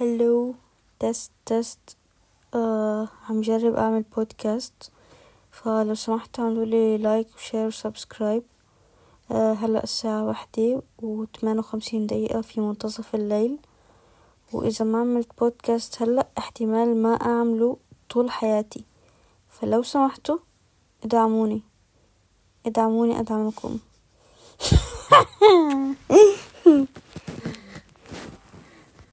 هلو تست عم جرب اعمل بودكاست، فلو سمحت اعملوا لي لايك وشير وسبسكرايب. هلا الساعة 1:58 في منتصف الليل، واذا ما عملت بودكاست هلا احتمال ما اعمله طول حياتي، فلو سمحتوا ادعموني ادعمكم